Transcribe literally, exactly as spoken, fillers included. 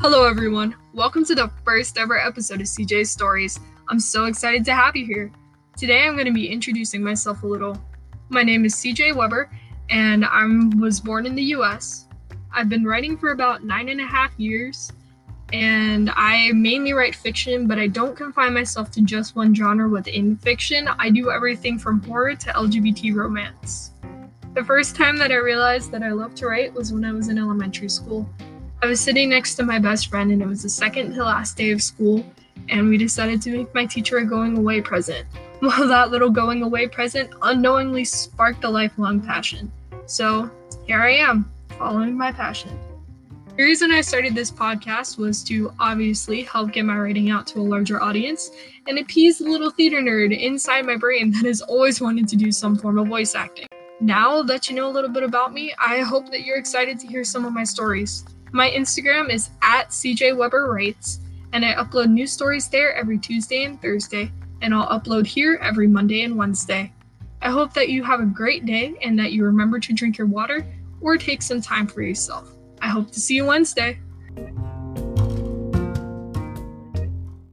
Hello everyone, welcome to the first ever episode of C J's Stories. I'm so excited to have you here. Today I'm going to be introducing myself a little. My name is C J Weber and I was born in the U S. I've been writing for about nine and a half years and I mainly write fiction, but I don't confine myself to just one genre within fiction. I do everything from horror to L G B T romance. The first time that I realized that I loved to write was when I was in elementary school. I was sitting next to my best friend and it was the second to last day of school and we decided to make my teacher a going away present. Well, that little going away present unknowingly sparked a lifelong passion. So here I am, following my passion. The reason I started this podcast was to obviously help get my writing out to a larger audience and appease the little theater nerd inside my brain that has always wanted to do some form of voice acting. Now that you know a little bit about me, I hope that you're excited to hear some of my stories. My Instagram is at C J Weber Writes, and I upload new stories there every Tuesday and Thursday, and I'll upload here every Monday and Wednesday. I hope that you have a great day and that you remember to drink your water or take some time for yourself. I hope to see you Wednesday.